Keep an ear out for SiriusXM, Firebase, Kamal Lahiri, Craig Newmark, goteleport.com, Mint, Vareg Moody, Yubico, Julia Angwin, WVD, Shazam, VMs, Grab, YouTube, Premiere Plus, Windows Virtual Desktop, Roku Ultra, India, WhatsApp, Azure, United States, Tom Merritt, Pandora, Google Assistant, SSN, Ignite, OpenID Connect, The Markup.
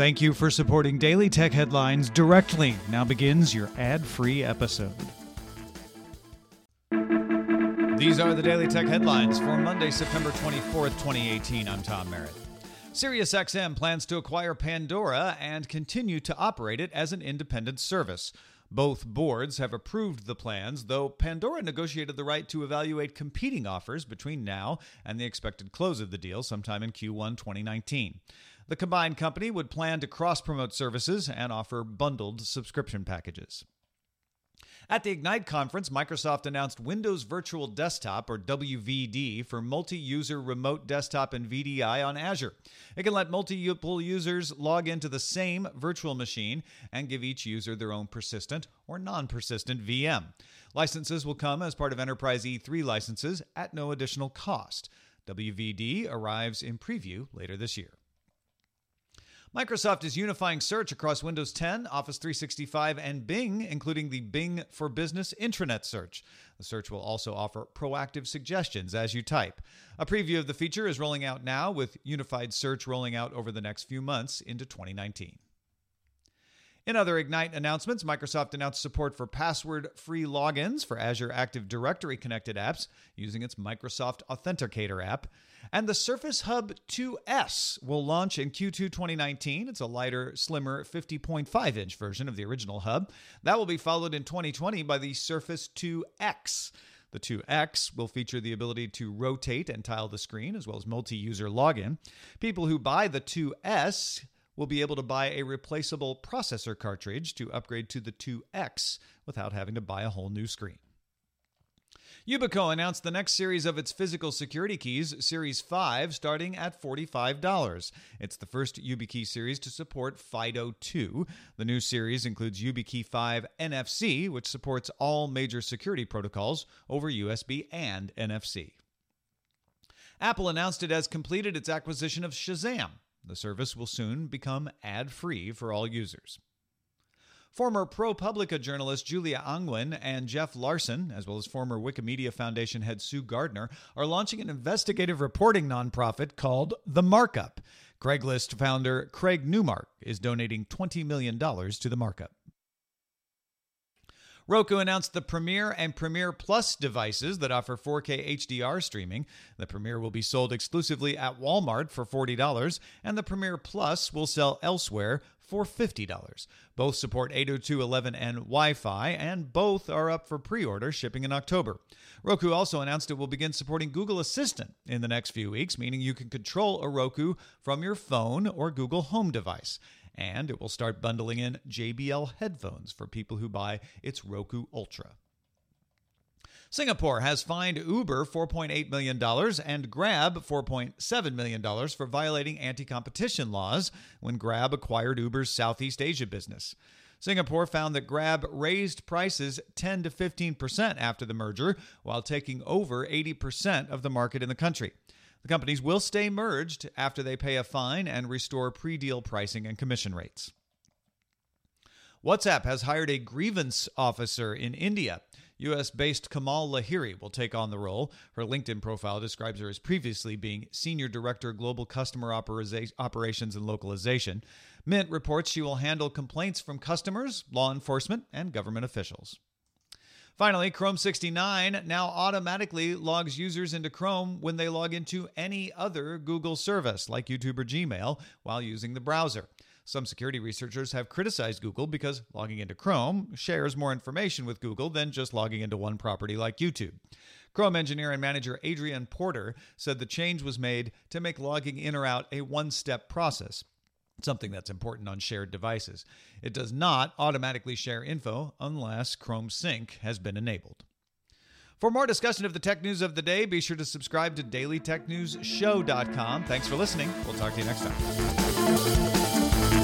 Thank you for supporting Daily Tech Headlines directly. Now begins your ad-free episode. These are the Daily Tech Headlines for Monday, September 24th, 2018. I'm Tom Merritt. SiriusXM plans to acquire Pandora and continue to operate it as an independent service. Both boards have approved the plans, though Pandora negotiated the right to evaluate competing offers between now and the expected close of the deal sometime in Q1 2019. The combined company would plan to cross-promote services and offer bundled subscription packages. At the Ignite conference, Microsoft announced Windows Virtual Desktop, or WVD, for multi-user remote desktop and VDI on Azure. It can let multiple users log into the same virtual machine and give each user their own persistent or non-persistent VM. Licenses will come as part of Enterprise E3 licenses at no additional cost. WVD arrives in preview later this year. Microsoft is unifying search across Windows 10, Office 365, and Bing, including the Bing for Business intranet search. The search will also offer proactive suggestions as you type. A preview of the feature is rolling out now, with unified search rolling out over the next few months into 2019. In other Ignite announcements, Microsoft announced support for password-free logins for Azure Active Directory-connected apps using its Microsoft Authenticator app. And the Surface Hub 2S will launch in Q2 2019. It's a lighter, slimmer 50.5-inch version of the original Hub. That will be followed in 2020 by the Surface 2X. The 2X will feature the ability to rotate and tile the screen, as well as multi-user login. People who buy the 2S will be able to buy a replaceable processor cartridge to upgrade to the 2X without having to buy a whole new screen. Yubico announced the next series of its physical security keys, Series 5, starting at $45. It's the first YubiKey series to support FIDO 2. The new series includes YubiKey 5 NFC, which supports all major security protocols over USB and NFC. Apple announced it has completed its acquisition of Shazam. The service will soon become ad-free for all users. Former ProPublica journalist Julia Angwin and Jeff Larson, as well as former Wikimedia Foundation head Sue Gardner, are launching an investigative reporting nonprofit called The Markup. Craigslist founder Craig Newmark is donating $20 million to The Markup. Roku announced the Premiere and Premiere Plus devices that offer 4K HDR streaming. The Premiere will be sold exclusively at Walmart for $40, and the Premiere Plus will sell elsewhere for $50. Both support 802.11n Wi-Fi, and both are up for pre-order, shipping in October. Roku also announced it will begin supporting Google Assistant in the next few weeks, meaning you can control a Roku from your phone or Google Home device. And it will start bundling in JBL headphones for people who buy its Roku Ultra. Singapore has fined Uber $4.8 million and Grab $4.7 million for violating anti-competition laws when Grab acquired Uber's Southeast Asia business. Singapore found that Grab raised prices 10 to 15% after the merger, while taking over 80% of the market in the country. The companies will stay merged after they pay a fine and restore pre-deal pricing and commission rates. WhatsApp has hired a grievance officer in India. U.S.-based Kamal Lahiri will take on the role. Her LinkedIn profile describes her as previously being Senior Director, Global Customer Operations and Localization. Mint reports she will handle complaints from customers, law enforcement, and government officials. Finally, Chrome 69 now automatically logs users into Chrome when they log into any other Google service, like YouTube or Gmail, while using the browser. Some security researchers have criticized Google because logging into Chrome shares more information with Google than just logging into one property like YouTube. Chrome engineer and manager Adrian Porter said the change was made to make logging in or out a one-step process, something that's important on shared devices. It does not automatically share info unless Chrome Sync has been enabled. For more discussion of the tech news of the day, be sure to subscribe to dailytechnewsshow.com. Thanks for listening. We'll talk to you next time.